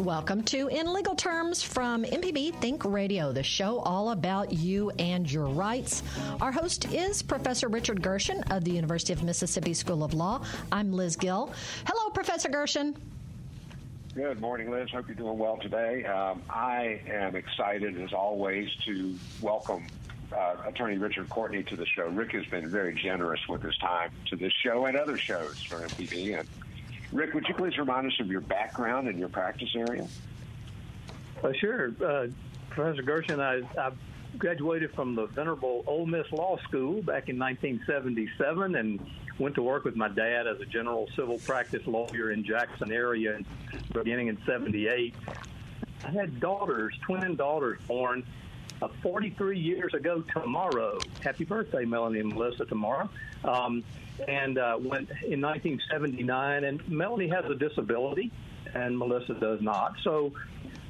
Welcome to In Legal Terms from MPB Think Radio, the show all about you and your rights. Our host is Professor Richard Gershon of the University of Mississippi School of Law. I'm Liz Gill. Hello, Professor Gershon. Good morning, Liz. Hope you're doing well today. I am excited, as always, to welcome Attorney Richard Courtney to the show. Rick has been very generous with his time to this show and other shows for MPB. And Rick, would you please remind us of your background and your practice area? Sure. Professor Gershon, I graduated from the venerable Ole Miss Law School back in 1977 and went to work with my dad as a general civil practice lawyer in Jackson area beginning in 78. I had daughters, twin daughters born 43 years ago tomorrow. Happy birthday, Melanie and Melissa, tomorrow. Went in 1979, and Melanie has a disability, and Melissa does not. So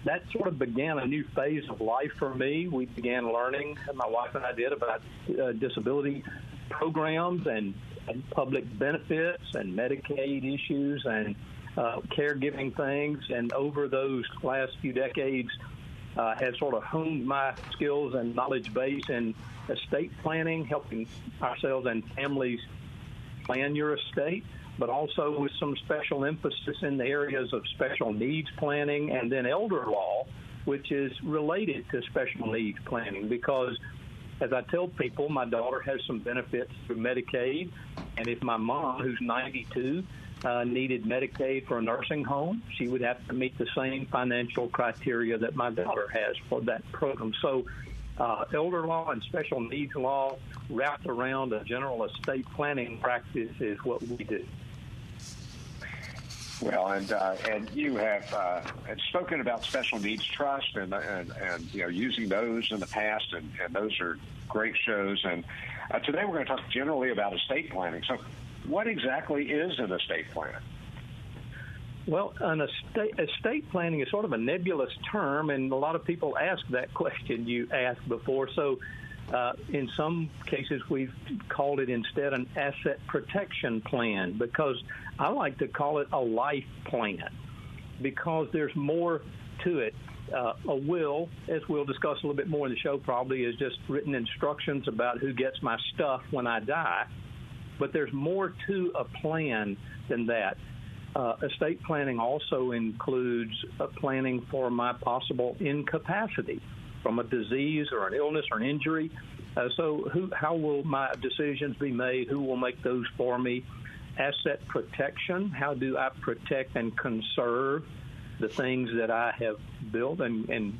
that sort of began a new phase of life for me. We began learning, my wife and I did, about disability programs and public benefits and Medicaid issues and caregiving things. And over those last few decades, has sort of honed my skills and knowledge base in estate planning, helping ourselves and families plan your estate, but also with some special emphasis in the areas of special needs planning and then elder law, which is related to special needs planning because, as I tell people, my daughter has some benefits through Medicaid, and if my mom, who's 92, needed Medicaid for a nursing home, she would have to meet the same financial criteria that my daughter has for that program. So elder law and special needs law wrapped around a general estate planning practice is what we do. Well, and you have spoken about special needs trust and you know, using those in the past, and those are great shows. And today we're going to talk generally about estate planning. So what exactly is an estate plan? Well, an estate planning is sort of a nebulous term, and a lot of people ask that question you asked before. So in some cases, we've called it instead an asset protection plan, because I like to call it a life plan because there's more to it. A will, as we'll discuss a little bit more in the show probably, is just written instructions about who gets my stuff when I die. But there's more to a plan than that. Estate planning also includes planning for my possible incapacity from a disease or an illness or an injury. How will my decisions be made? Who will make those for me? Asset protection. How do I protect and conserve the things that I have built and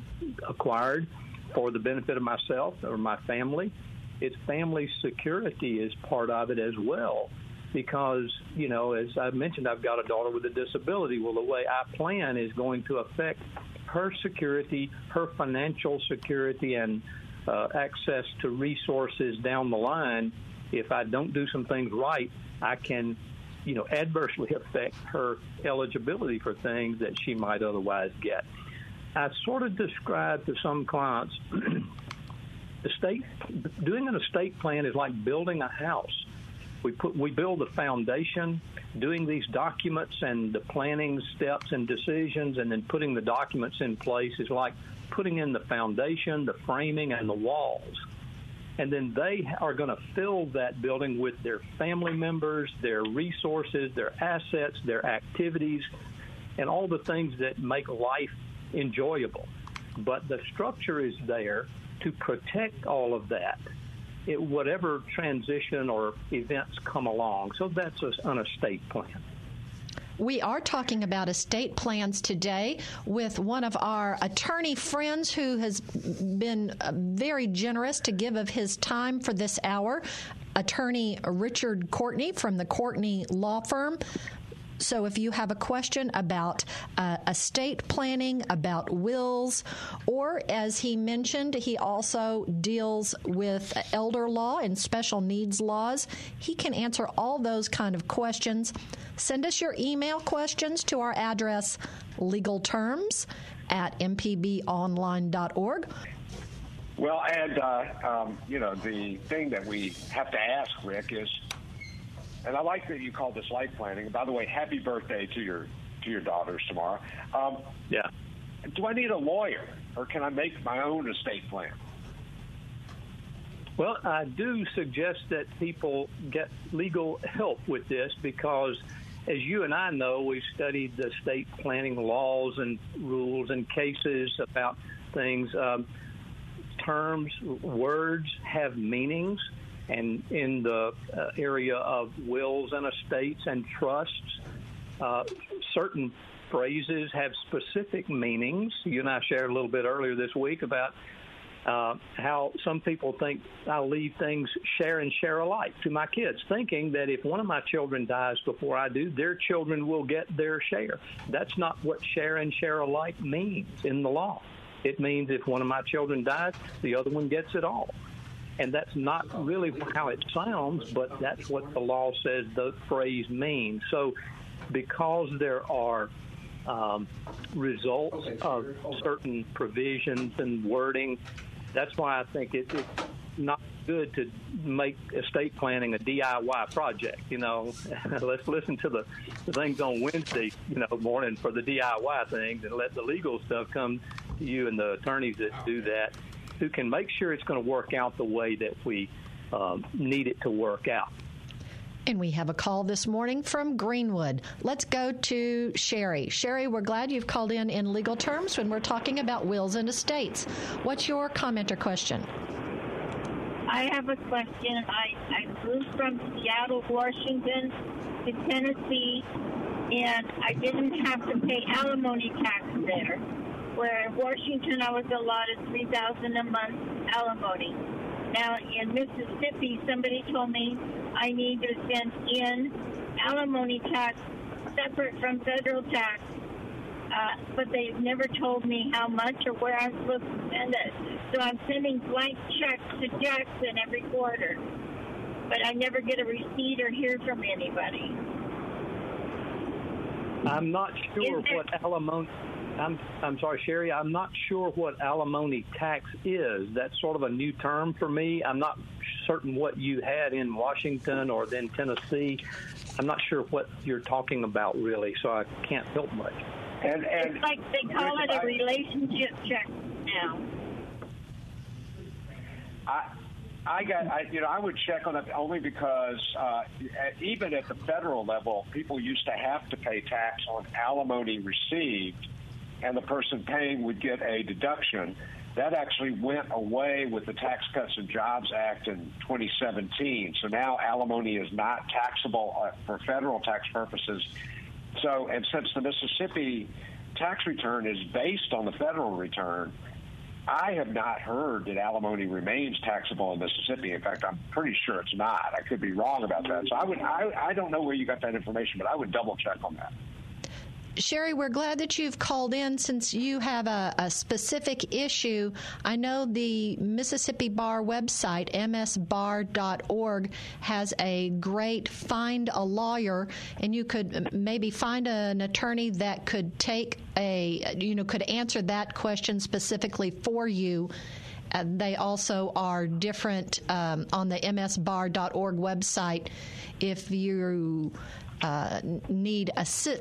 acquired for the benefit of myself or my family? It's family security is part of it as well because, you know, as I mentioned, I've got a daughter with a disability. Well, the way I plan is going to affect her security, her financial security, and access to resources down the line. If I don't do some things right, I can, you know, adversely affect her eligibility for things that she might otherwise get. I sort of describe to some clients doing an estate plan is like building a house. We build the foundation, doing these documents and the planning steps and decisions, and then putting the documents in place is like putting in the foundation, the framing, and the walls. And then they are going to fill that building with their family members, their resources, their assets, their activities, and all the things that make life enjoyable. But the structure is there to protect all of that, whatever transition or events come along. So that's an estate plan. We are talking about estate plans today with one of our attorney friends who has been very generous to give of his time for this hour, Attorney Richard Courtney from the Courtney Law Firm. So if you have a question about estate planning, about wills, or as he mentioned, he also deals with elder law and special needs laws, he can answer all those kind of questions. Send us your email questions to our address, legalterms@mpbonline.org. Well, and, you know, the thing that we have to ask, Rick, is, and I like that you call this life planning. By the way, happy birthday to your daughters tomorrow. Yeah. Do I need a lawyer, or can I make my own estate plan? Well, I do suggest that people get legal help with this because, as you and I know, we've studied the estate planning laws and rules and cases about things. Terms, words have meanings, and in the area of wills and estates and trusts, certain phrases have specific meanings. You and I shared a little bit earlier this week about how some people think I'll leave things share and share alike to my kids, thinking that if one of my children dies before I do, their children will get their share. That's not what share and share alike means in the law. It means if one of my children dies, the other one gets it all. And that's not really how it sounds, but that's what the law says the phrase means. So because there are results of certain provisions and wording, that's why I think it's not good to make estate planning a DIY project. You know, let's listen to the things on Wednesday, morning for the DIY things, and let the legal stuff come to you and the attorneys that do that, who can make sure it's going to work out the way that we need it to work out. And we have a call this morning from Greenwood. Let's go to Sherry. Sherry, we're glad you've called in legal terms when we're talking about wills and estates. What's your comment or question? I have a question. I moved from Seattle, Washington to Tennessee, and I didn't have to pay alimony tax there, where in Washington I was allotted $3,000 a month alimony. Now, in Mississippi, somebody told me I need to send in alimony tax separate from federal tax, but they've never told me how much or where I'm supposed to send it. So I'm sending blank checks to Jackson every quarter, but I never get a receipt or hear from anybody. I'm not sure what alimony... I'm sorry, Sherry, I'm not sure what alimony tax is. That's sort of a new term for me. I'm not certain what you had in Washington or then Tennessee. I'm not sure what you're talking about, really, so I can't help much. And it's like they call it a relationship check now. I would check on that only because even at the federal level, people used to have to pay tax on alimony received, and the person paying would get a deduction. That actually went away with the Tax Cuts and Jobs Act in 2017. So now alimony is not taxable for federal tax purposes. So, and since the Mississippi tax return is based on the federal return, I have not heard that alimony remains taxable in Mississippi. In fact, I'm pretty sure it's not. I could be wrong about that. So I don't know where you got that information, but I would double check on that. Sherry, we're glad that you've called in since you have a specific issue. I know the Mississippi Bar website, msbar.org, has a great find a lawyer, and you could maybe find an attorney that could could answer that question specifically for you. They also are different on the msbar.org website if you need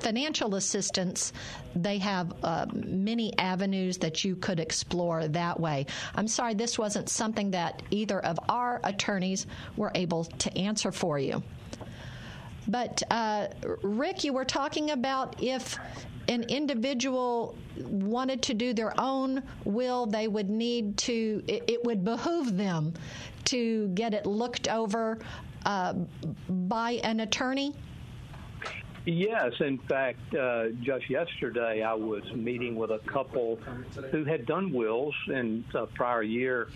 financial assistance. They have many avenues that you could explore that way. I'm sorry this wasn't something that either of our attorneys were able to answer for you. But, Rick, you were talking about if an individual wanted to do their own will, they would need to, it would behoove them to get it looked over by an attorney? Yes. In fact, just yesterday I was meeting with a couple who had done wills in a prior year,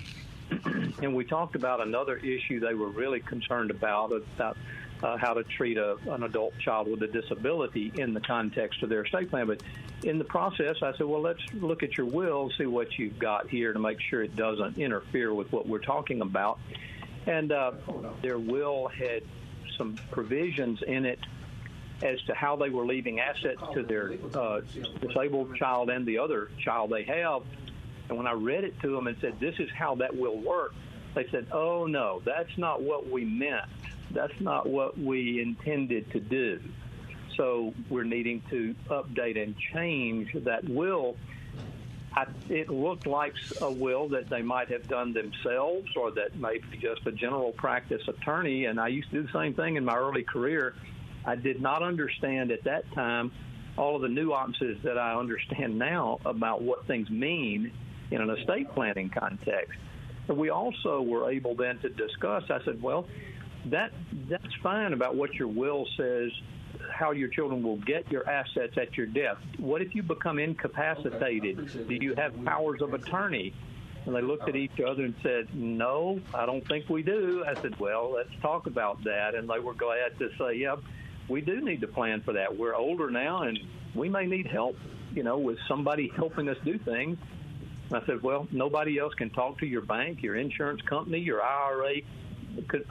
and we talked about another issue they were really concerned about how to treat an adult child with a disability in the context of their estate plan. But in the process, I said, well, let's look at your will, see what you've got here to make sure it doesn't interfere with what we're talking about. And their will had some provisions in it as to how they were leaving assets to their disabled child and the other child they have. And when I read it to them and said, this is how that will work, they said, oh, no, that's not what we meant. That's not what we intended to do. So we're needing to update and change that will. It looked like a will that they might have done themselves, or that maybe just a general practice attorney. And I used to do the same thing in my early career. I did not understand at that time all of the nuances that I understand now about what things mean in an estate planning context. And we also were able then to discuss, I said, well, that's fine about what your will says, how your children will get your assets at your death. What if you become incapacitated? Okay, do you have powers of attorney? And they looked at each other and said, no, I don't think we do. I said, well, let's talk about that. And they were glad to say, yeah, we do need to plan for that. We're older now, and we may need help, you know, with somebody helping us do things. And I said, well, nobody else can talk to your bank, your insurance company, your IRA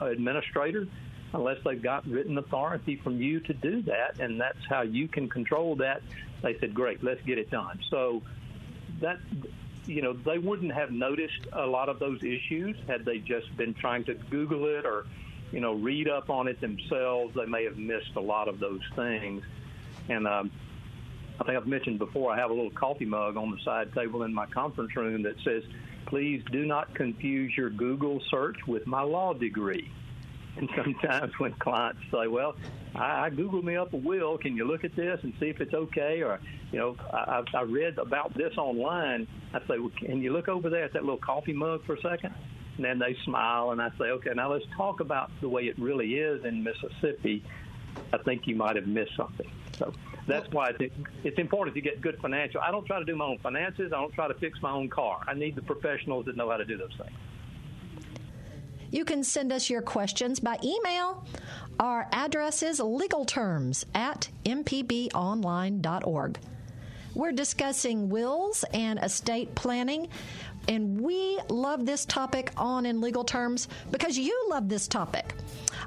administrator, unless they've got written authority from you to do that, and that's how you can control that. They said, great, let's get it done. So that, you know, they wouldn't have noticed a lot of those issues had they just been trying to Google it or, you know, read up on it themselves. They may have missed a lot of those things. And I think I've mentioned before, I have a little coffee mug on the side table in my conference room that says, please do not confuse your Google search with my law degree. And sometimes when clients say, well, I Googled me up a will. Can you look at this and see if it's okay? Or, you know, I read about this online. I say, well, can you look over there at that little coffee mug for a second? And then they smile, and I say, okay, now let's talk about the way it really is in Mississippi. I think you might have missed something. So that's why it's important to get good financial. I don't try to do my own finances. I don't try to fix my own car. I need the professionals that know how to do those things. You can send us your questions by email. Our address is legalterms@mpbonline.org. We're discussing wills and estate planning, and we love this topic on In Legal Terms because you love this topic.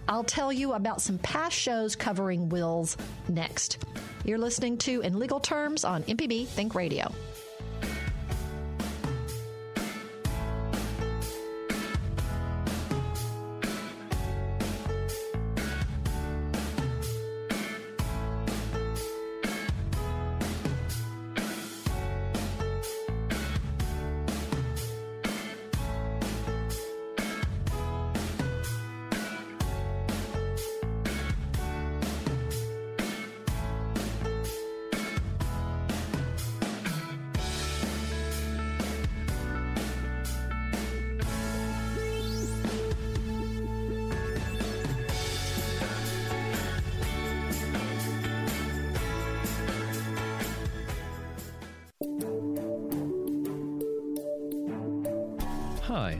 I'll tell you about some past shows covering wills next. You're listening to In Legal Terms on MPB Think Radio. Hi,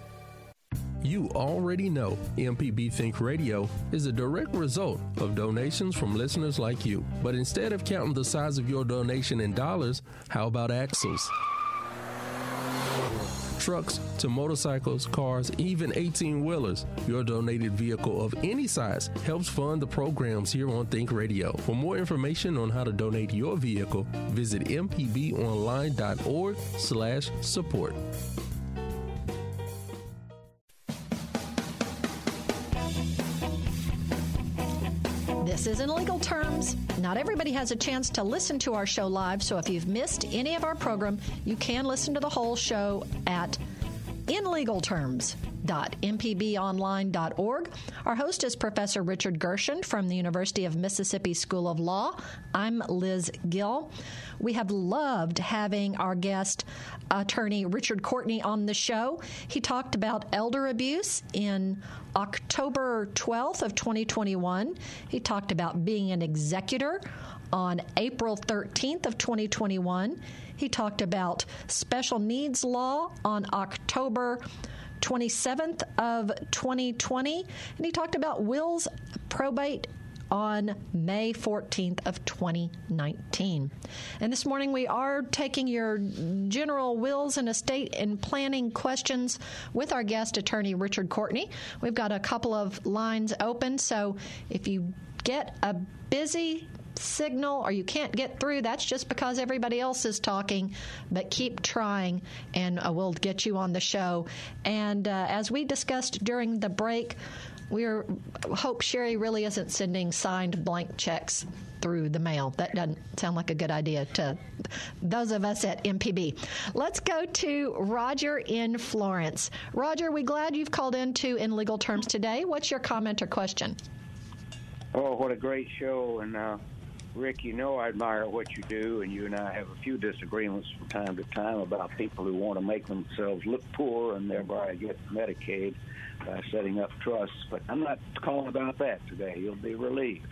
You already know MPB Think Radio is a direct result of donations from listeners like you. But instead of counting the size of your donation in dollars, how about axles? Trucks to motorcycles, cars, even 18-wheelers. Your donated vehicle of any size helps fund the programs here on Think Radio. For more information on how to donate your vehicle, visit mpbonline.org/support. This is In Legal Terms. Not everybody has a chance to listen to our show live, so if you've missed any of our program, you can listen to the whole show at in legal terms. .mpbonline.org. Our host is Professor Richard Gershon from the University of Mississippi School of Law. I'm Liz Gill. We have loved having our guest, attorney Richard Courtney, on the show. He talked about elder abuse in October 12th of 2021. He talked about being an executor on April 13th of 2021. He talked about special needs law on October 27th of 2020, and he talked about wills probate on May 14th of 2019. And this morning we are taking your general wills and estate and planning questions with our guest attorney Richard Courtney. We've got a couple of lines open, so if you get a busy signal or you can't get through, that's just because everybody else is talking, but keep trying and we'll get you on the show. And as we discussed during the break, we hope Sherry really isn't sending signed blank checks through the mail. That doesn't sound like a good idea to those of us at MPB. Let's go to Roger in Florence. Roger, we're glad you've called in legal terms today. What's your comment or question? Oh, what a great show. And Rick, you know I admire what you do, and you and I have a few disagreements from time to time about people who want to make themselves look poor and thereby get Medicaid by setting up trusts. But I'm not calling about that today. You'll be relieved.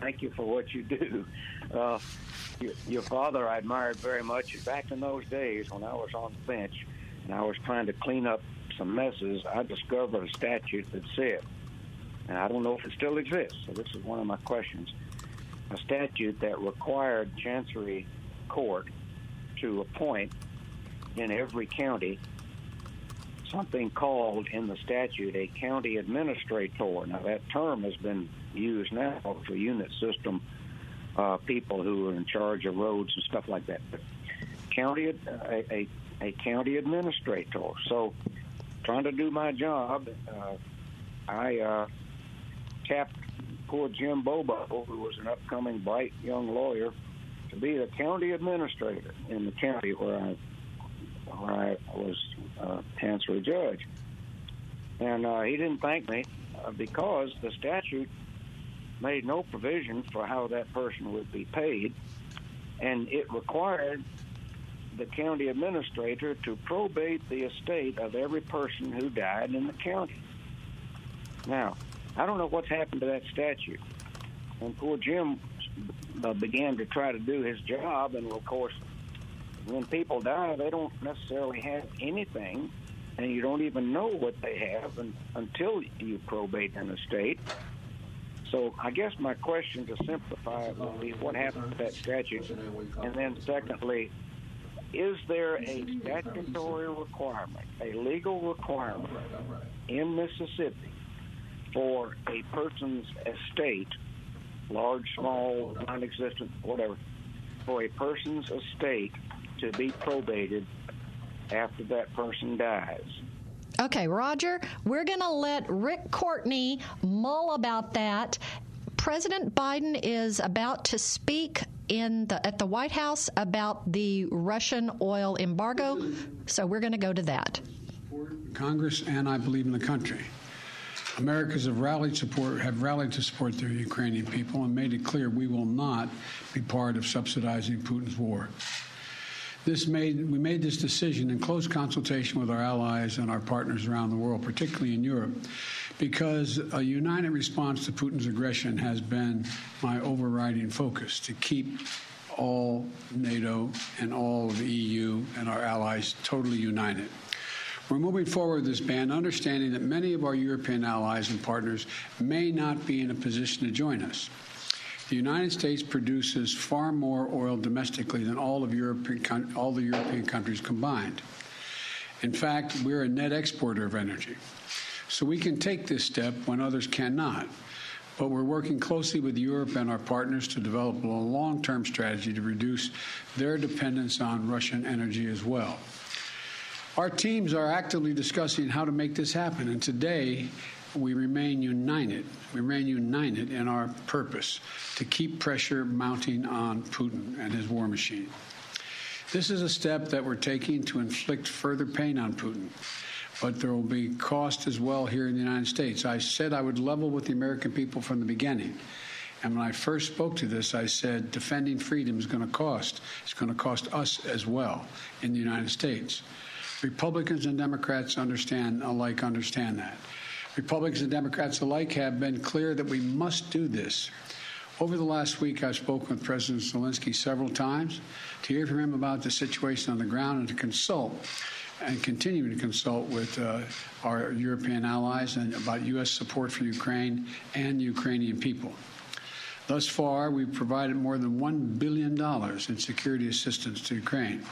Thank you for what you do. Your father I admired very much. Back in those days when I was on the bench and I was trying to clean up some messes, I discovered a statute that said, and I don't know if it still exists, so this is one of my questions, a statute that required Chancery Court to appoint in every county something called in the statute a county administrator. Now, that term has been used now for unit system people who are in charge of roads and stuff like that. But a county administrator. So, trying to do my job, I tapped poor Jim Bobo, who was an upcoming bright young lawyer, to be the county administrator in the county where I was Chancery judge. And he didn't thank me because the statute made no provision for how that person would be paid, and it required the county administrator to probate the estate of every person who died in the county. Now, I don't know what's happened to that statute. And poor Jim began to try to do his job, and of course, when people die, they don't necessarily have anything, and you don't even know what they have until you probate an estate. So I guess my question, to simplify it, would be what happened to that statute? And then secondly, is there a statutory requirement, a legal requirement in Mississippi for a person's estate, large, small, non-existent, whatever, for a person's estate to be probated after that person dies? Okay, Roger, we're going to let Rick Courtney mull about that. President Biden is about to speak at the White House about the Russian oil embargo, so we're going to go to that. Congress, and I believe in the country. Americans have rallied to support their Ukrainian people and made it clear we will not be part of subsidizing Putin's war. We made this decision in close consultation with our allies and our partners around the world, particularly in Europe, because a united response to Putin's aggression has been my overriding focus, to keep all NATO and all of the EU and our allies totally united. We're moving forward with this ban, understanding that many of our European allies and partners may not be in a position to join us. The United States produces far more oil domestically than all the European countries combined. In fact, we're a net exporter of energy. So we can take this step when others cannot. But we're working closely with Europe and our partners to develop a long-term strategy to reduce their dependence on Russian energy as well. Our teams are actively discussing how to make this happen, and today we remain united. We remain united in our purpose to keep pressure mounting on Putin and his war machine. This is a step that we're taking to inflict further pain on Putin. but there will be cost as well here in the United States. I said I would level with the American people from the beginning. And when I first spoke to this, I said defending freedom is going to cost. It's going to cost us as well in the United States. Republicans and Democrats understand that. Republicans and Democrats alike have been clear that we must do this. Over the last week, I've spoken with President Zelensky several times to hear from him about the situation on the ground and to consult and continue to consult with our European allies and about U.S. support for Ukraine and Ukrainian people. Thus far, we've provided more than $1 billion in security assistance to Ukraine.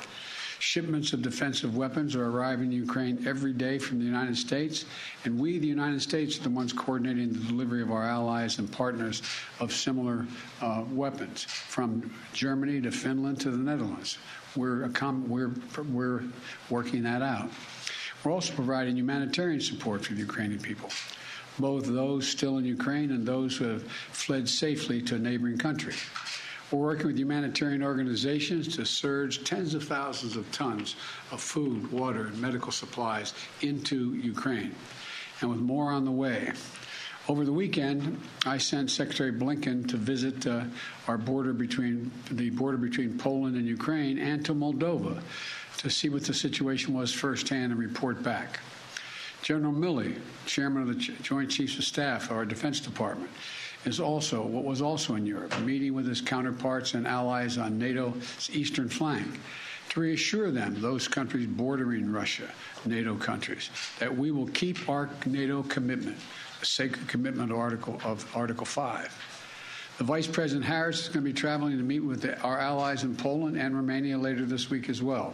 Shipments of defensive weapons are arriving in Ukraine every day from the United States, and we, the United States, are the ones coordinating the delivery of our allies and partners of similar weapons, from Germany to Finland to the Netherlands. We're working that out. We're also providing humanitarian support for the Ukrainian people, both those still in Ukraine and those who have fled safely to a neighboring country. We're working with humanitarian organizations to surge tens of thousands of tons of food, water, and medical supplies into Ukraine, and with more on the way. Over the weekend, I sent Secretary Blinken to visit the border between Poland and Ukraine and to Moldova to see what the situation was firsthand and report back. General Milley, chairman of the Joint Chiefs of Staff of our Defense Department, was also in Europe, meeting with his counterparts and allies on NATO's eastern flank to reassure them, those countries bordering Russia, NATO countries, that we will keep our NATO commitment, the sacred commitment of Article 5. The Vice President Harris is going to be traveling to meet with our allies in Poland and Romania later this week as well.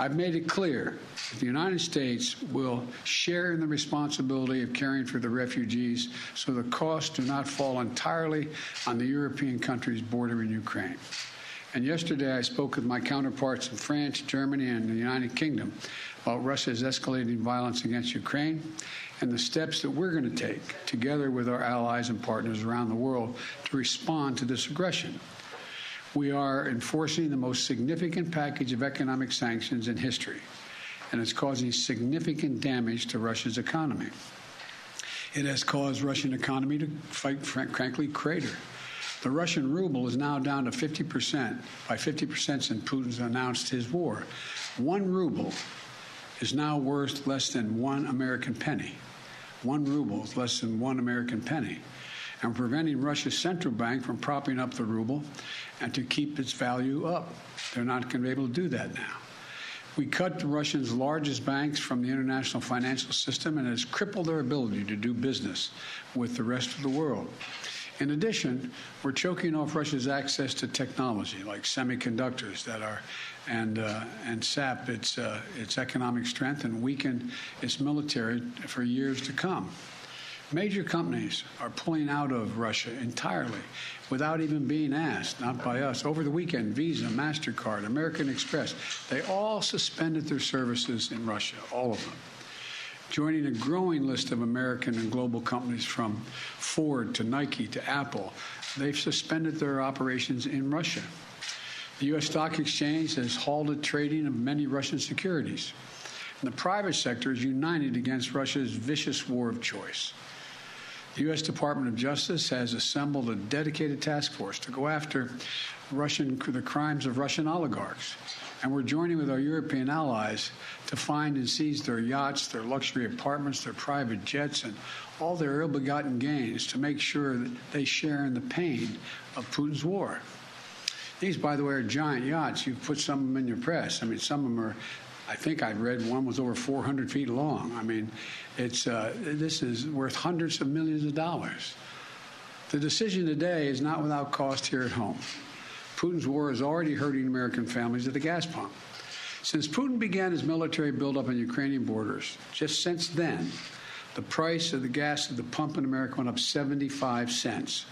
I've made it clear that the United States will share in the responsibility of caring for the refugees so the costs do not fall entirely on the European countries bordering Ukraine. And yesterday I spoke with my counterparts in France, Germany, and the United Kingdom about Russia's escalating violence against Ukraine and the steps that we're going to take together with our allies and partners around the world to respond to this aggression. We are enforcing the most significant package of economic sanctions in history, and it's causing significant damage to Russia's economy. It has caused Russian economy to frankly crater. The Russian ruble is now down to 50%, by 50% since Putin's announced his war. 1 ruble is now worth less than 1 American penny. 1 ruble is less than 1 American penny. And preventing Russia's central bank from propping up the ruble and to keep its value up. They're not going to be able to do that now. We cut Russia's largest banks from the international financial system, and it has crippled their ability to do business with the rest of the world. In addition, we're choking off Russia's access to technology like semiconductors and sap its economic strength and weaken its military for years to come. Major companies are pulling out of Russia entirely without even being asked, not by us. Over the weekend, Visa, MasterCard, American Express, they all suspended their services in Russia, all of them, joining a growing list of American and global companies from Ford to Nike to Apple. They've suspended their operations in Russia. The U.S. Stock Exchange has halted trading of many Russian securities. And the private sector is united against Russia's vicious war of choice. The U.S. Department of Justice has assembled a dedicated task force to go after the crimes of Russian oligarchs. And we're joining with our European allies to find and seize their yachts, their luxury apartments, their private jets, and all their ill-begotten gains to make sure that they share in the pain of Putin's war. These, by the way, are giant yachts. You've put some of them in your press. I mean, some of them are... I think I read one was over 400 feet long. I mean, this is worth hundreds of millions of dollars. The decision today is not without cost here at home. Putin's war is already hurting American families at the gas pump. Since Putin began his military buildup on Ukrainian borders, just since then, the price of the gas at the pump in America went up 75 cents.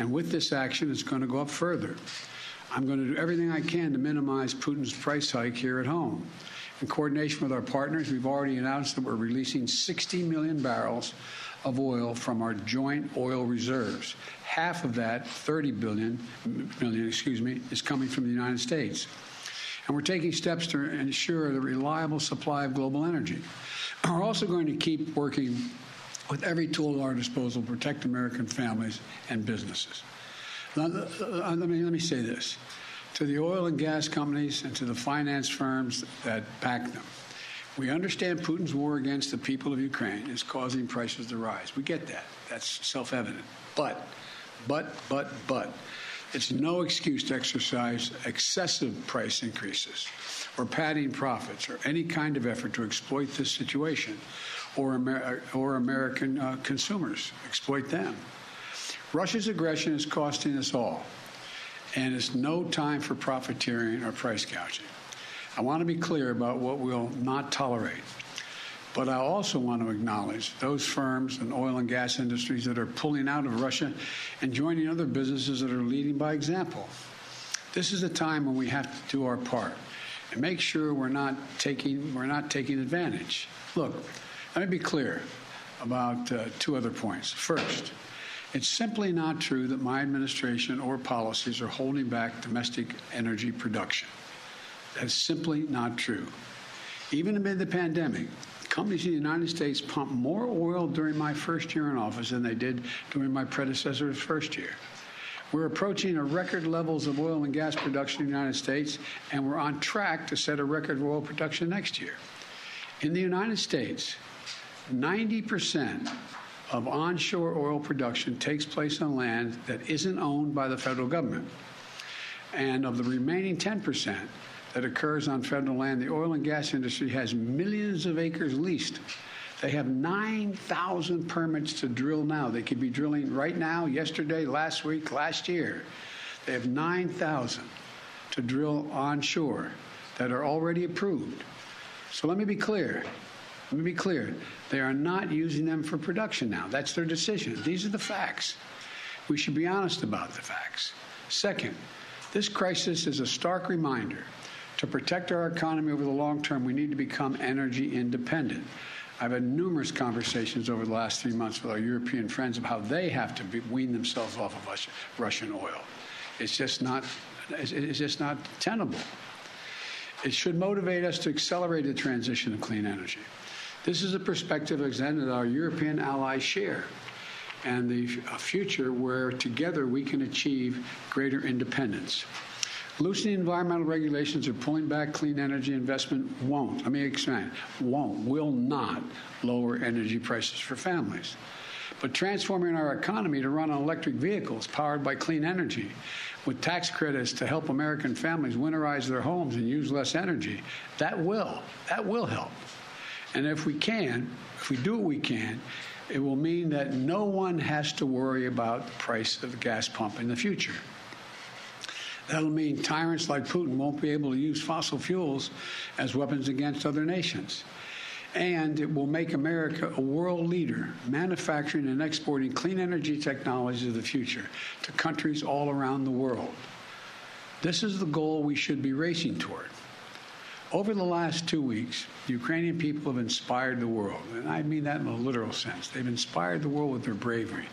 And with this action, it's going to go up further. I'm going to do everything I can to minimize Putin's price hike here at home. In coordination with our partners, we've already announced that we're releasing 60 million barrels of oil from our joint oil reserves. Half of that, 30 million, is coming from the United States. And we're taking steps to ensure the reliable supply of global energy. We're also going to keep working with every tool at our disposal to protect American families and businesses. Now, let me say this. To the oil and gas companies and to the finance firms that back them, we understand Putin's war against the people of Ukraine is causing prices to rise. We get that. That's self-evident. But it's no excuse to exercise excessive price increases or padding profits or any kind of effort to exploit this situation or American consumers, exploit them. Russia's aggression is costing us all, and it's no time for profiteering or price gouging. I want to be clear about what we'll not tolerate, but I also want to acknowledge those firms and oil and gas industries that are pulling out of Russia and joining other businesses that are leading by example. This is a time when we have to do our part and make sure we're not taking advantage. Look, let me be clear about two other points. First, it's simply not true that my administration or policies are holding back domestic energy production. That's simply not true. Even amid the pandemic, companies in the United States pumped more oil during my first year in office than they did during my predecessor's first year. We're approaching a record levels of oil and gas production in the United States, and we're on track to set a record oil production next year. In the United States, 90% of onshore oil production takes place on land that isn't owned by the federal government. And of the remaining 10% that occurs on federal land, the oil and gas industry has millions of acres leased. They have 9,000 permits to drill now. They could be drilling right now, yesterday, last week, last year. They have 9,000 to drill onshore that are already approved. So let me be clear. Let me be clear. They are not using them for production now. That's their decision. These are the facts. We should be honest about the facts. Second, this crisis is a stark reminder. To protect our economy over the long term, we need to become energy independent. I've had numerous conversations over the last 3 months with our European friends of how they have to wean themselves off of Russian oil. It's just not tenable. It should motivate us to accelerate the transition to clean energy. This is a perspective that our European allies share, and the future where together we can achieve greater independence. Loosening environmental regulations or pulling back clean energy investment won't, let me expand, won't, will not lower energy prices for families. But transforming our economy to run on electric vehicles powered by clean energy with tax credits to help American families winterize their homes and use less energy, that will help. And if we do what we can, it will mean that no one has to worry about the price of the gas pump in the future. That'll mean tyrants like Putin won't be able to use fossil fuels as weapons against other nations. And it will make America a world leader, manufacturing and exporting clean energy technologies of the future to countries all around the world. This is the goal we should be racing toward. Over the last 2 weeks, the Ukrainian people have inspired the world, and I mean that in a literal sense. They've inspired the world with their bravery,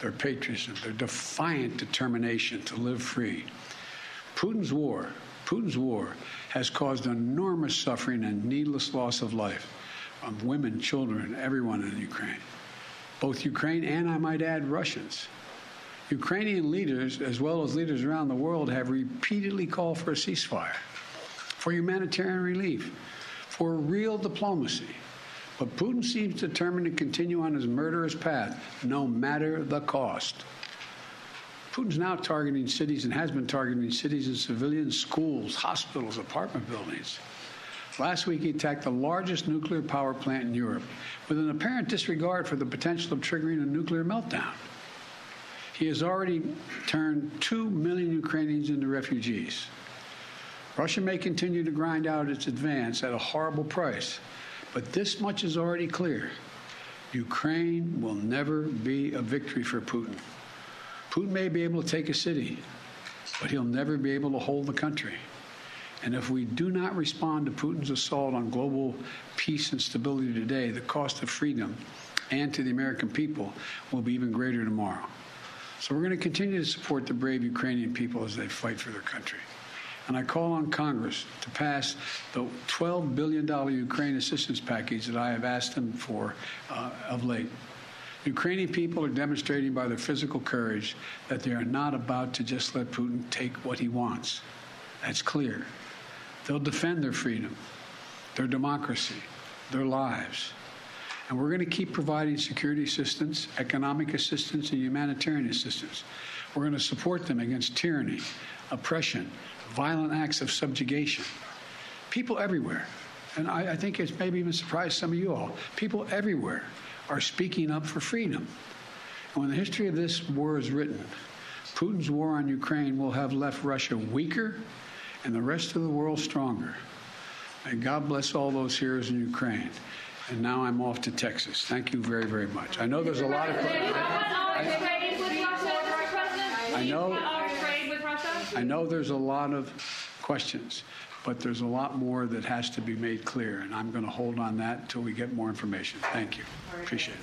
their patriotism, their defiant determination to live free. Putin's war has caused enormous suffering and needless loss of life of women, children, everyone in Ukraine, both Ukraine and, I might add, Russians. Ukrainian leaders, as well as leaders around the world, have repeatedly called for a ceasefire, for humanitarian relief, for real diplomacy. But Putin seems determined to continue on his murderous path, no matter the cost. Putin's now targeting cities and has been targeting cities and civilians, schools, hospitals, apartment buildings. Last week, he attacked the largest nuclear power plant in Europe with an apparent disregard for the potential of triggering a nuclear meltdown. He has already turned 2 million Ukrainians into refugees. Russia may continue to grind out its advance at a horrible price, but this much is already clear. Ukraine will never be a victory for Putin. Putin may be able to take a city, but he'll never be able to hold the country. And if we do not respond to Putin's assault on global peace and stability today, the cost of freedom and to the American people will be even greater tomorrow. So we're going to continue to support the brave Ukrainian people as they fight for their country. And I call on Congress to pass the $12 billion Ukraine assistance package that I have asked them for of late. The Ukrainian people are demonstrating by their physical courage that they are not about to just let Putin take what he wants. That's clear. They'll defend their freedom, their democracy, their lives. And we're going to keep providing security assistance, economic assistance, and humanitarian assistance. We're going to support them against tyranny, oppression, violent acts of subjugation. People everywhere, and I think it's maybe even surprised some of you all, people everywhere are speaking up for freedom. And when the history of this war is written, Putin's war on Ukraine will have left Russia weaker and the rest of the world stronger. May God bless all those heroes in Ukraine. And now I'm off to Texas. Thank you very, very much. I know there's a lot of questions. I know there's a lot of questions, but there's a lot more that has to be made clear, and I'm going to hold on that until we get more information. Thank you. Appreciate it.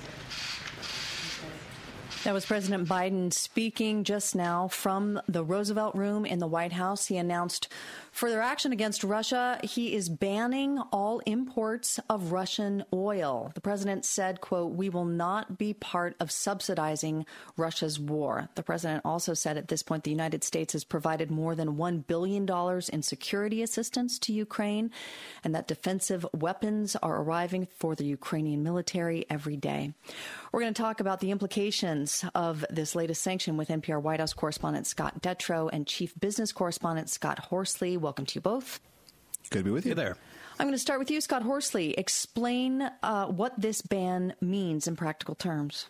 That was President Biden speaking just now from the Roosevelt Room in the White House. He announced further action against Russia. He is banning all imports of Russian oil. The president said, quote, "We will not be part of subsidizing Russia's war." The president also said at this point the United States has provided more than $1 billion in security assistance to Ukraine, and that defensive weapons are arriving for the Ukrainian military every day. We're going to talk about the implications of this latest sanction with NPR White House correspondent Scott Detrow and chief business correspondent Scott Horsley. Welcome to you both. Good to be with you there. I'm going to start with you, Scott Horsley. Explain what this ban means in practical terms.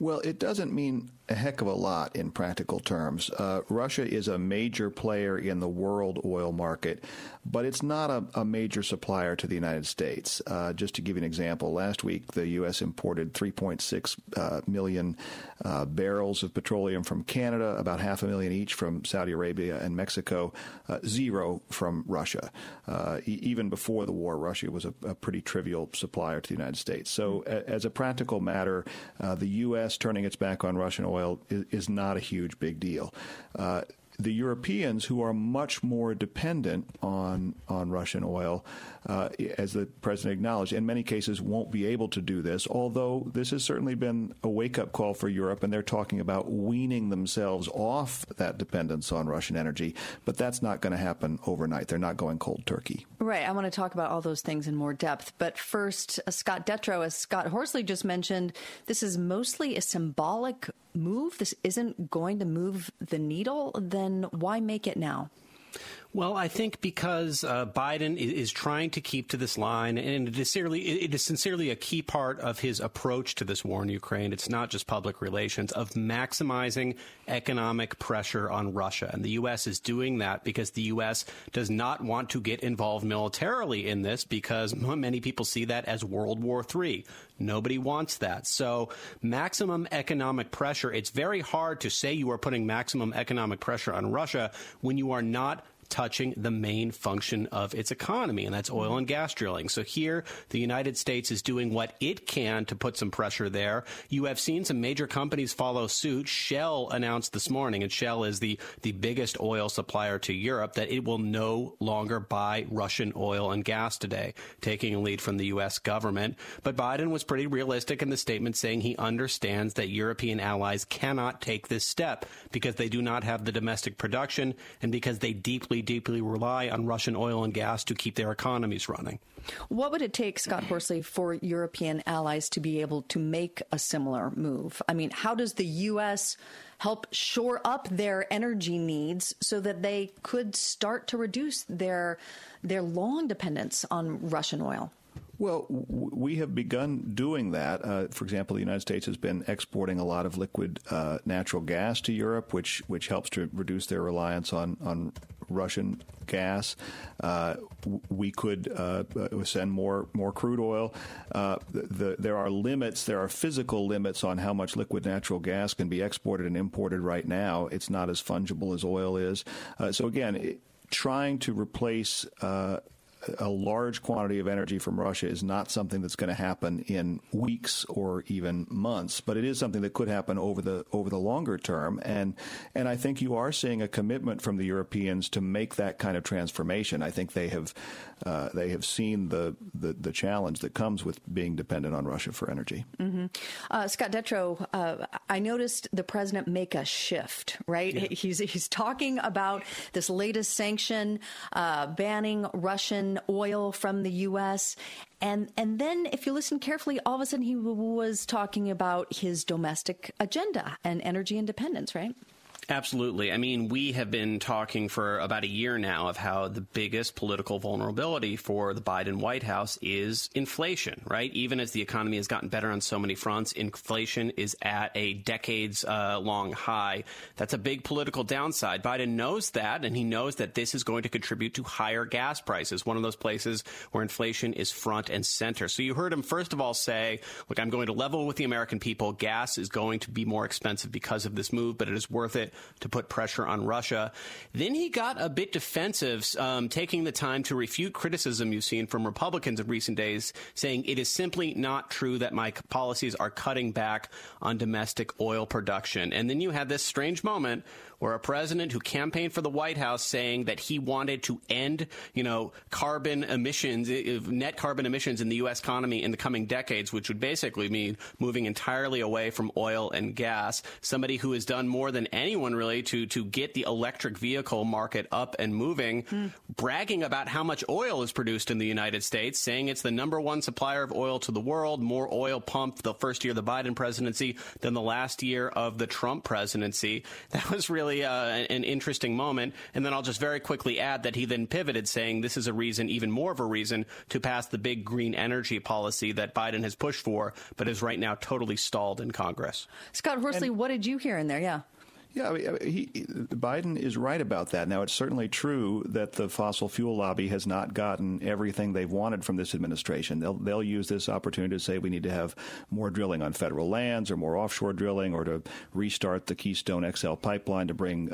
Well, it doesn't mean a heck of a lot in practical terms. Russia is a major player in the world oil market, but it's not a major supplier to the United States. Just to give you an example, last week the U.S. imported 3.6 million barrels of petroleum from Canada, about 500,000 each from Saudi Arabia and Mexico, zero from Russia. Even before the war, Russia was a pretty trivial supplier to the United States. So as a practical matter, the U.S. turning its back on Russian oil is not a huge big deal. The Europeans, who are much more dependent on Russian oil, as the president acknowledged, in many cases won't be able to do this, although this has certainly been a wake-up call for Europe, and they're talking about weaning themselves off that dependence on Russian energy. But that's not going to happen overnight. They're not going cold turkey. Right. I want to talk about all those things in more depth. But first, Scott Detrow, as Scott Horsley just mentioned, this is mostly a symbolic move. This isn't going to move the needle. Then why make it now? Well, I think because Biden is trying to keep to this line, and it is sincerely a key part of his approach to this war in Ukraine. It's not just public relations, of maximizing economic pressure on Russia. And the U.S. is doing that because the U.S. does not want to get involved militarily in this, because many people see that as World War III. Nobody wants that. So maximum economic pressure. It's very hard to say you are putting maximum economic pressure on Russia when you are not touching the main function of its economy, and that's oil and gas drilling. So here, the United States is doing what it can to put some pressure there. You have seen some major companies follow suit. Shell announced this morning, and Shell is the biggest oil supplier to Europe, that it will no longer buy Russian oil and gas today, taking a lead from the U.S. government. But Biden was pretty realistic in the statement, saying he understands that European allies cannot take this step because they do not have the domestic production and because they deeply rely on Russian oil and gas to keep their economies running. What would it take, Scott Horsley, for European allies to be able to make a similar move? I mean, how does the U.S. help shore up their energy needs so that they could start to reduce their long dependence on Russian oil? Well, we have begun doing that. For example, the United States has been exporting a lot of liquid natural gas to Europe, which helps to reduce their reliance on Russian gas. We could send more crude oil. There are limits. There are physical limits on how much liquid natural gas can be exported and imported right now. It's not as fungible as oil is. So again, trying to replace a large quantity of energy from Russia is not something that's going to happen in weeks or even months, but it is something that could happen over the longer term. And I think you are seeing a commitment from the Europeans to make that kind of transformation. I think they have seen the challenge that comes with being dependent on Russia for energy. Mm-hmm. Scott Detrow, I noticed the president make a shift, right? Yeah. He's talking about this latest sanction banning Russian oil from the U.S. And then if you listen carefully, all of a sudden he was talking about his domestic agenda and energy independence, right? Absolutely. I mean, we have been talking for about a year now of how the biggest political vulnerability for the Biden White House is inflation, right? Even as the economy has gotten better on so many fronts, inflation is at a decades-long high. That's a big political downside. Biden knows that, and he knows that this is going to contribute to higher gas prices, one of those places where inflation is front and center. So you heard him, first of all, say, look, I'm going to level with the American people. Gas is going to be more expensive because of this move, but it is worth it to put pressure on Russia. Then he got a bit defensive, taking the time to refute criticism you've seen from Republicans in recent days, saying it is simply not true that my policies are cutting back on domestic oil production. And then you had this strange moment where a president who campaigned for the White House saying that he wanted to end, carbon emissions, net carbon emissions in the U.S. economy in the coming decades, which would basically mean moving entirely away from oil and gas, somebody who has done more than anyone really to get the electric vehicle market up and moving, bragging about how much oil is produced in the United States, saying it's the number one supplier of oil to the world, more oil pumped the first year of the Biden presidency than the last year of the Trump presidency. That was really an interesting moment. And then I'll just very quickly add that he then pivoted, saying this is a reason, even more of a reason, to pass the big green energy policy that Biden has pushed for, but is right now totally stalled in Congress. Scott Horsley, what did you hear in there? Yeah. Yeah, I mean, Biden is right about that. Now, it's certainly true that the fossil fuel lobby has not gotten everything they've wanted from this administration. They'll use this opportunity to say we need to have more drilling on federal lands or more offshore drilling or to restart the Keystone XL pipeline to bring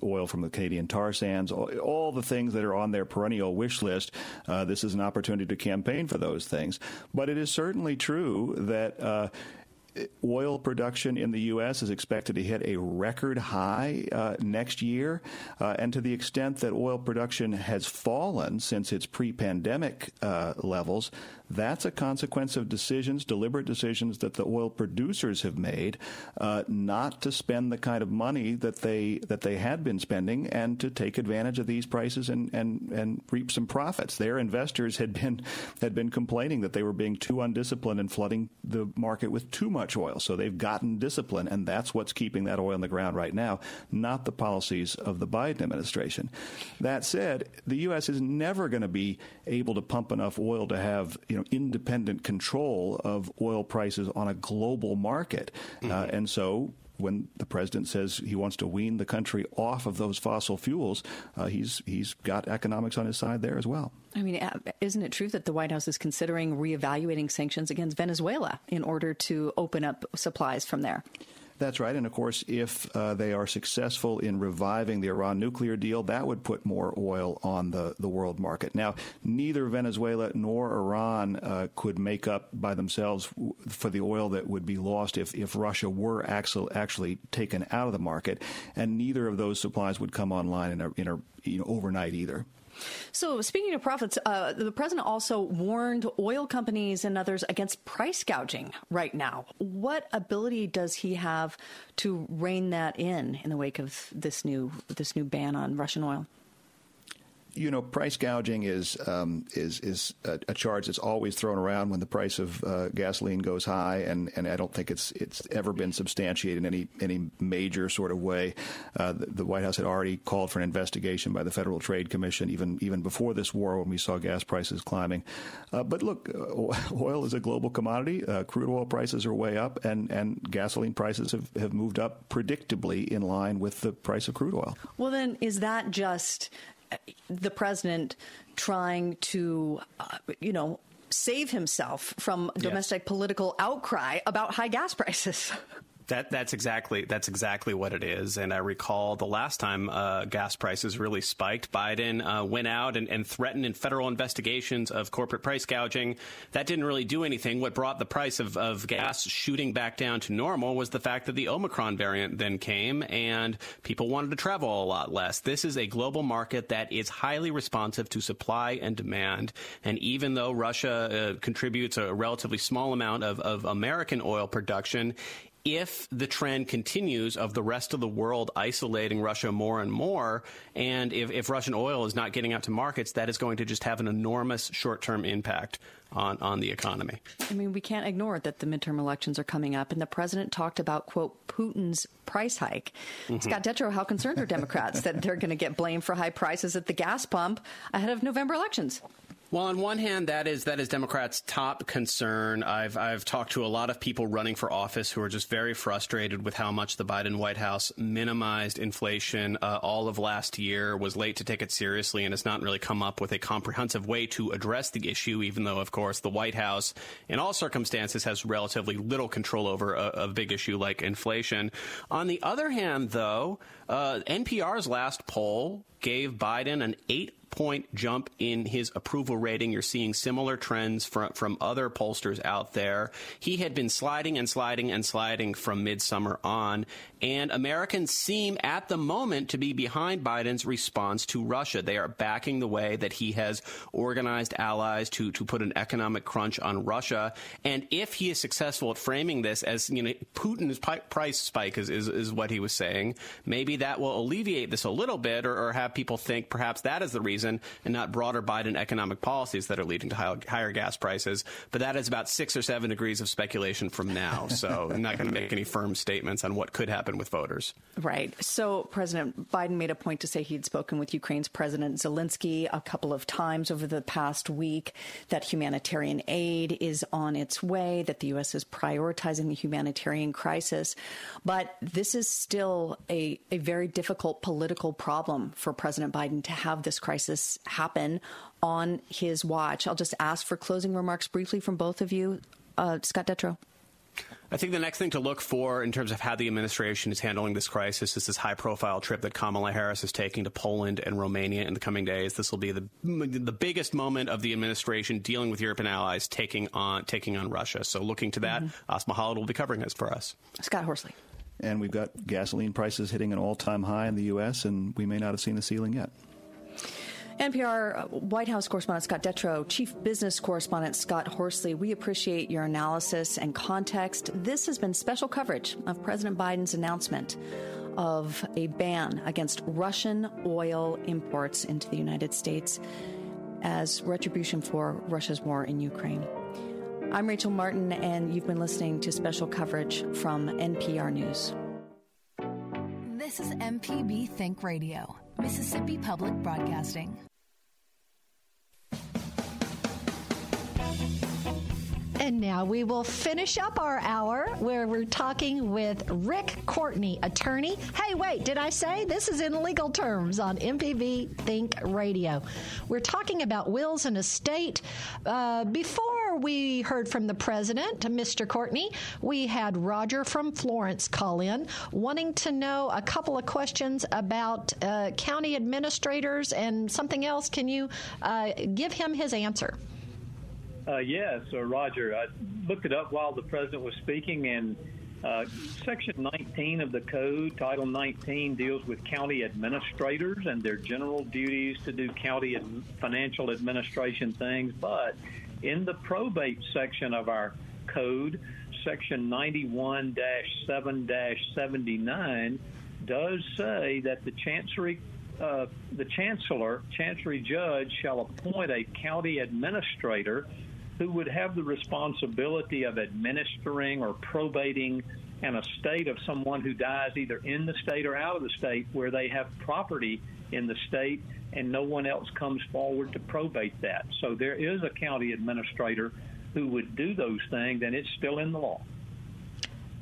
oil from the Canadian tar sands, all the things that are on their perennial wish list. This is an opportunity to campaign for those things. But it is certainly true that oil production in the U.S. is expected to hit a record high next year. And to the extent that oil production has fallen since its pre-pandemic levels, that's a consequence of deliberate decisions that the oil producers have made not to spend the kind of money that they had been spending and to take advantage of these prices and reap some profits. Their investors had been complaining that they were being too undisciplined and flooding the market with too much oil. So they've gotten discipline, and that's what's keeping that oil in the ground right now, not the policies of the Biden administration. That said, the U.S. is never going to be able to pump enough oil to have independent control of oil prices on a global market. Mm-hmm. And so when the president says he wants to wean the country off of those fossil fuels, he's got economics on his side there as well. I mean, isn't it true that the White House is considering reevaluating sanctions against Venezuela in order to open up supplies from there? That's right. And, of course, if they are successful in reviving the Iran nuclear deal, that would put more oil on the world market. Now, neither Venezuela nor Iran could make up by themselves for the oil that would be lost if Russia were actually taken out of the market. And neither of those supplies would come online in overnight either. So speaking of profits, the president also warned oil companies and others against price gouging right now. What ability does he have to rein that in the wake of this new ban on Russian oil? Price gouging is a charge that's always thrown around when the price of gasoline goes high, and I don't think it's ever been substantiated in any major sort of way. The White House had already called for an investigation by the Federal Trade Commission even before this war when we saw gas prices climbing. But look, oil is a global commodity. Crude oil prices are way up, and gasoline prices have moved up predictably in line with the price of crude oil. Well, then, is that just the president trying to, save himself from domestic political outcry about high gas prices? That's exactly what it is. And I recall the last time gas prices really spiked, Biden went out and threatened in federal investigations of corporate price gouging. That didn't really do anything. What brought the price of gas shooting back down to normal was the fact that the Omicron variant then came and people wanted to travel a lot less. This is a global market that is highly responsive to supply and demand. And even though Russia contributes a relatively small amount of American oil production, if the trend continues of the rest of the world isolating Russia more and more, and if Russian oil is not getting out to markets, that is going to just have an enormous short-term impact on the economy. I mean, we can't ignore that the midterm elections are coming up, and the president talked about, quote, Putin's price hike. Mm-hmm. Scott Detrow, how concerned are Democrats that they're going to get blamed for high prices at the gas pump ahead of November elections? Well, on one hand, that is Democrats' top concern. I've talked to a lot of people running for office who are just very frustrated with how much the Biden White House minimized inflation all of last year, was late to take it seriously, and has not really come up with a comprehensive way to address the issue, even though, of course, the White House in all circumstances has relatively little control over a big issue like inflation. On the other hand, though, NPR's last poll gave Biden an 8-point jump in his approval rating. You're seeing similar trends from other pollsters out there. He had been sliding from midsummer on, and Americans seem at the moment to be behind Biden's response to Russia. They are backing the way that he has organized allies to put an economic crunch on Russia. And if he is successful at framing this as, you know, Putin's price spike is what he was saying, maybe that will alleviate this a little bit, or have people think perhaps that is the reason, and not broader Biden economic policies that are leading to higher gas prices. But that is about 6 or 7 degrees of speculation from now. So I'm not going to make any firm statements on what could happen with voters. Right. So President Biden made a point to say he'd spoken with Ukraine's President Zelensky a couple of times over the past week, that humanitarian aid is on its way, that the U.S. is prioritizing the humanitarian crisis. But this is still a very difficult political problem for President Biden to have this crisis happen on his watch. I'll just ask for closing remarks briefly from both of you. Scott Detrow. I think the next thing to look for in terms of how the administration is handling this crisis is this high-profile trip that Kamala Harris is taking to Poland and Romania in the coming days. This will be the biggest moment of the administration dealing with European allies taking on Russia. So looking to that, Asma Khalid will be covering this for us. Scott Horsley. And we've got gasoline prices hitting an all-time high in the U.S., and we may not have seen the ceiling yet. NPR White House correspondent Scott Detrow, chief business correspondent Scott Horsley, we appreciate your analysis and context. This has been special coverage of President Biden's announcement of a ban against Russian oil imports into the United States as retribution for Russia's war in Ukraine. I'm Rachel Martin, and you've been listening to special coverage from NPR News. This is MPB Think Radio, Mississippi Public Broadcasting. And now we will finish up our hour where we're talking with Rick Courtney, attorney. Hey, wait, did I say? This is in legal terms on MPB Think Radio. We're talking about wills and estate. Before we heard from the president, Mr. Courtney, we had Roger from Florence call in wanting to know a couple of questions about county administrators and something else. Can you give him his answer? Yes, Roger. I looked it up while the president was speaking, and Section 19 of the Code, Title 19, deals with county administrators and their general duties to do county financial administration things. But in the probate section of our Code, Section 91-7-79 does say that the Chancery Judge shall appoint a county administrator who would have the responsibility of administering or probating an estate of someone who dies either in the state or out of the state, where they have property in the state and no one else comes forward to probate that. So there is a county administrator who would do those things, and it's still in the law.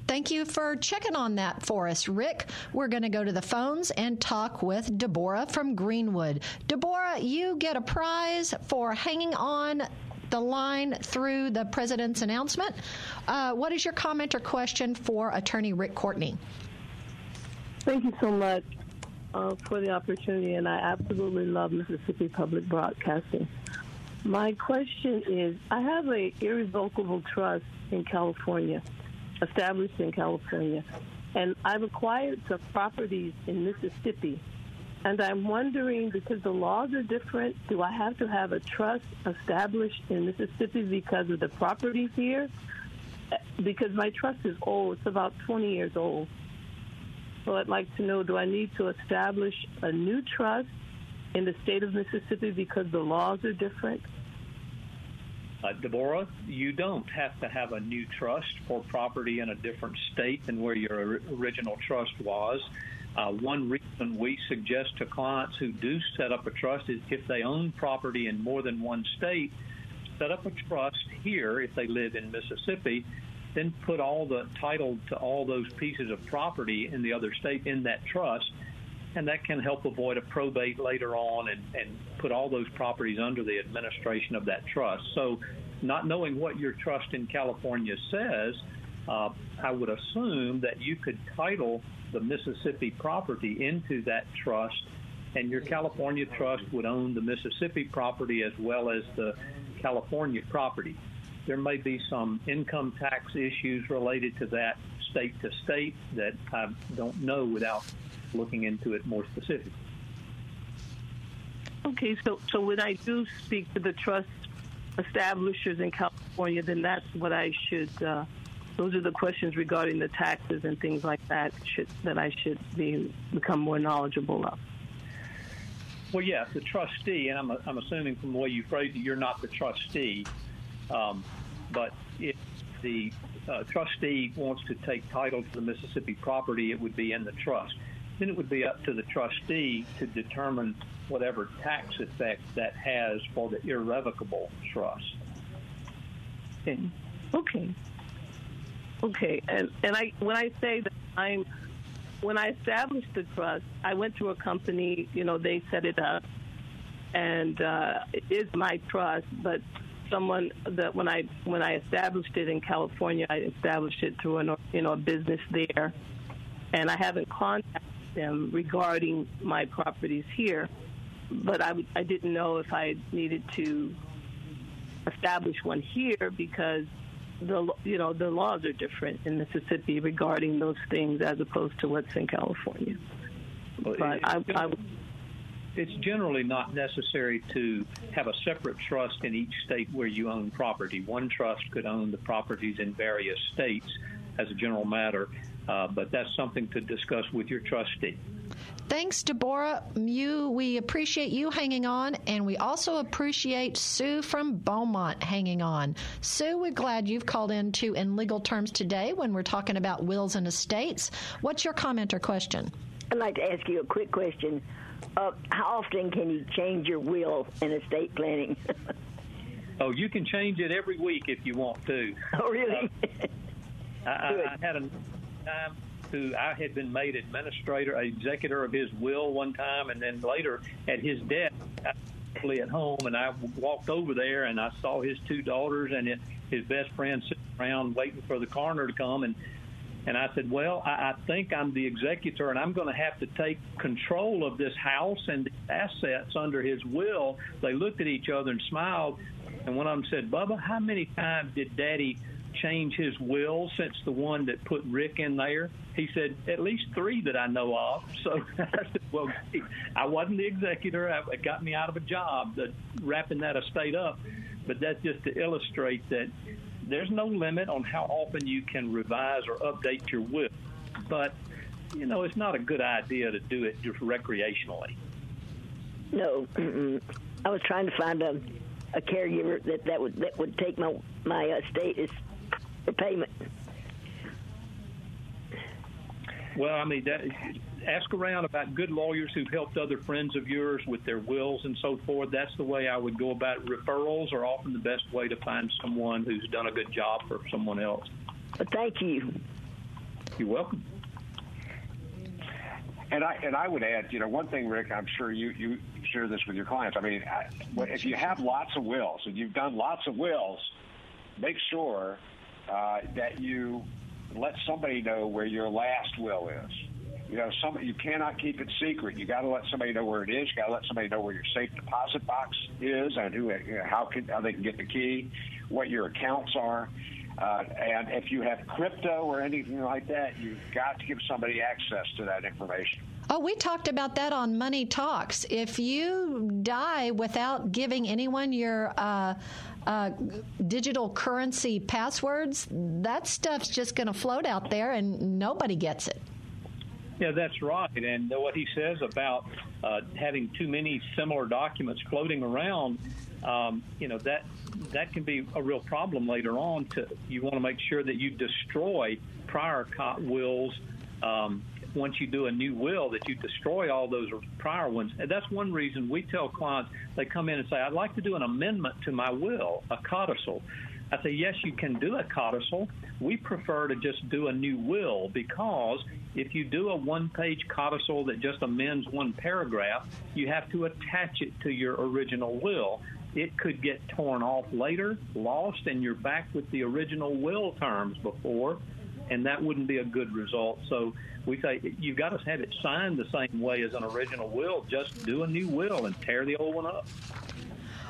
Thank you for checking on that for us, Rick. We're going to go to the phones and talk with Deborah from Greenwood. Deborah, you get a prize for hanging on the line through the president's announcement. What is your comment or question for Attorney Rick Courtney? Thank you so much for the opportunity, and I absolutely love Mississippi Public Broadcasting. My question is, I have an irrevocable trust in California, established in California, and I've acquired some properties in Mississippi. And I'm wondering, because the laws are different, do I have to have a trust established in Mississippi because of the properties here? Because my trust is old. It's about 20 years old. So I'd like to know, do I need to establish a new trust in the state of Mississippi because the laws are different? Deborah, you don't have to have a new trust for property in a different state than where your original trust was. One reason we suggest to clients who do set up a trust is if they own property in more than one state, set up a trust here if they live in Mississippi, then put all the title to all those pieces of property in the other state in that trust, and that can help avoid a probate later on and put all those properties under the administration of that trust. So not knowing what your trust in California says, I would assume that you could title the Mississippi property into that trust, and your California trust would own the Mississippi property as well as the California property. There may be some income tax issues related to that state to state that I don't know without looking into it more specifically. Okay, so when I do speak to the trust establishers in California, then that's what I should those are the questions regarding the taxes and things like that that I should become more knowledgeable of. Well, yes, the trustee, and I'm assuming from the way you phrased it, you're not the trustee, but if the trustee wants to take title to the Mississippi property, it would be in the trust. Then it would be up to the trustee to determine whatever tax effect that has for the irrevocable trust. Okay, and I when I say that when I established the trust, I went to a company, you know, they set it up, and it is my trust. But someone that when I established it in California, I established it through a business there, and I haven't contacted them regarding my properties here. But I didn't know if I needed to establish one here because the laws are different in Mississippi regarding those things as opposed to what's in California. But it's generally not necessary to have a separate trust in each state where you own property. One trust could own the properties in various states as a general matter, but that's something to discuss with your trustee. Thanks, Deborah. We appreciate you hanging on, and we also appreciate Sue from Beaumont hanging on. Sue, we're glad you've called in legal terms today when we're talking about wills and estates. What's your comment or question? I'd like to ask you a quick question. How often can you change your will in estate planning? Oh, you can change it every week if you want to. Oh, really? I had a time who I had been made executor of his will one time, and then later at his death, I was at home, and I walked over there, and I saw his two daughters and his best friend sitting around waiting for the coroner to come, and I said, well, I think I'm the executor, and I'm going to have to take control of this house and the assets under his will. They looked at each other and smiled, and one of them said, Bubba, how many times did Daddy change his will since the one that put Rick in there? He said, at least 3 that I know of. So I said, well, I wasn't the executor. It got me out of a job wrapping that estate up. But that's just to illustrate that there's no limit on how often you can revise or update your will. But, you know, it's not a good idea to do it just recreationally. No. I was trying to find a caregiver that would take my estate as payment. Well, I mean, ask around about good lawyers who've helped other friends of yours with their wills and so forth. That's the way I would go about it. Referrals are often the best way to find someone who's done a good job for someone else. Well, thank you. You're welcome. And I would add, one thing, Rick, I'm sure you share this with your clients. I mean, if you have lots of wills, and you've done lots of wills, make sure that you let somebody know where your last will is. You cannot keep it secret. You got to let somebody know where it is. You got to let somebody know where your safe deposit box is, and how they can get the key, what your accounts are. And if you have crypto or anything like that, you've got to give somebody access to that information. Oh, we talked about that on Money Talks. If you die without giving anyone your digital currency passwords, that stuff's just going to float out there and nobody gets it. Yeah, that's right. And what he says about having too many similar documents floating around, that can be a real problem later on. You want to make sure that you destroy prior wills. Once you do a new will, that you destroy all those prior ones. And that's one reason we tell clients, they come in and say, I'd like to do an amendment to my will, a codicil. I say, yes, you can do a codicil. We prefer to just do a new will, because if you do a one-page codicil that just amends one paragraph, you have to attach it to your original will. It could get torn off later, lost, and you're back with the original will terms before, and that wouldn't be a good result. So we say you've got to have it signed the same way as an original will. Just do a new will and tear the old one up.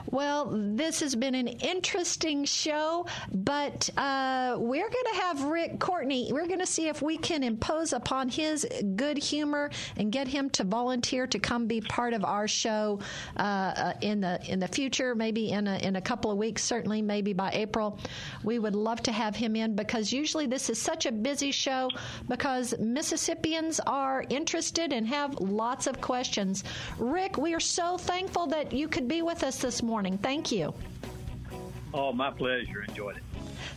Well, this has been an interesting show, but we're going to have Rick Courtney. We're going to see if we can impose upon his good humor and get him to volunteer to come be part of our show in the future, maybe in a couple of weeks, certainly maybe by April. We would love to have him in, because usually this is such a busy show because Mississippians are interested and have lots of questions. Rick, we are so thankful that you could be with us this morning. Thank you. Oh, my pleasure. Enjoyed it.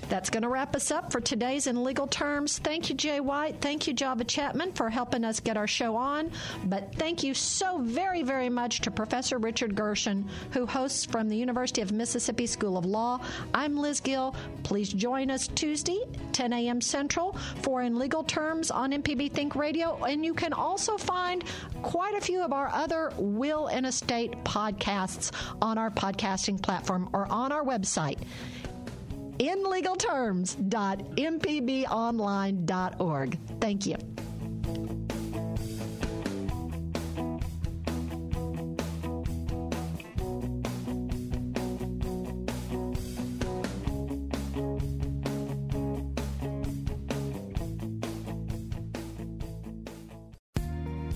That's going to wrap us up for today's In Legal Terms. Thank you, Jay White. Thank you, Java Chapman, for helping us get our show on. But thank you so very, very much to Professor Richard Gershon, who hosts from the University of Mississippi School of Law. I'm Liz Gill. Please join us Tuesday, 10 a.m. Central, for In Legal Terms on MPB Think Radio. And you can also find quite a few of our other Will and Estate podcasts on our podcasting platform or on our website, inlegalterms.mpbonline.org. Thank you.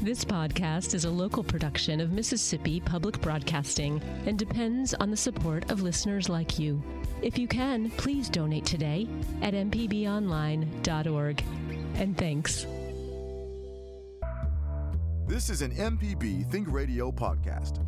This podcast is a local production of Mississippi Public Broadcasting and depends on the support of listeners like you. If you can, please donate today at mpbonline.org. And thanks. This is an MPB Think Radio podcast.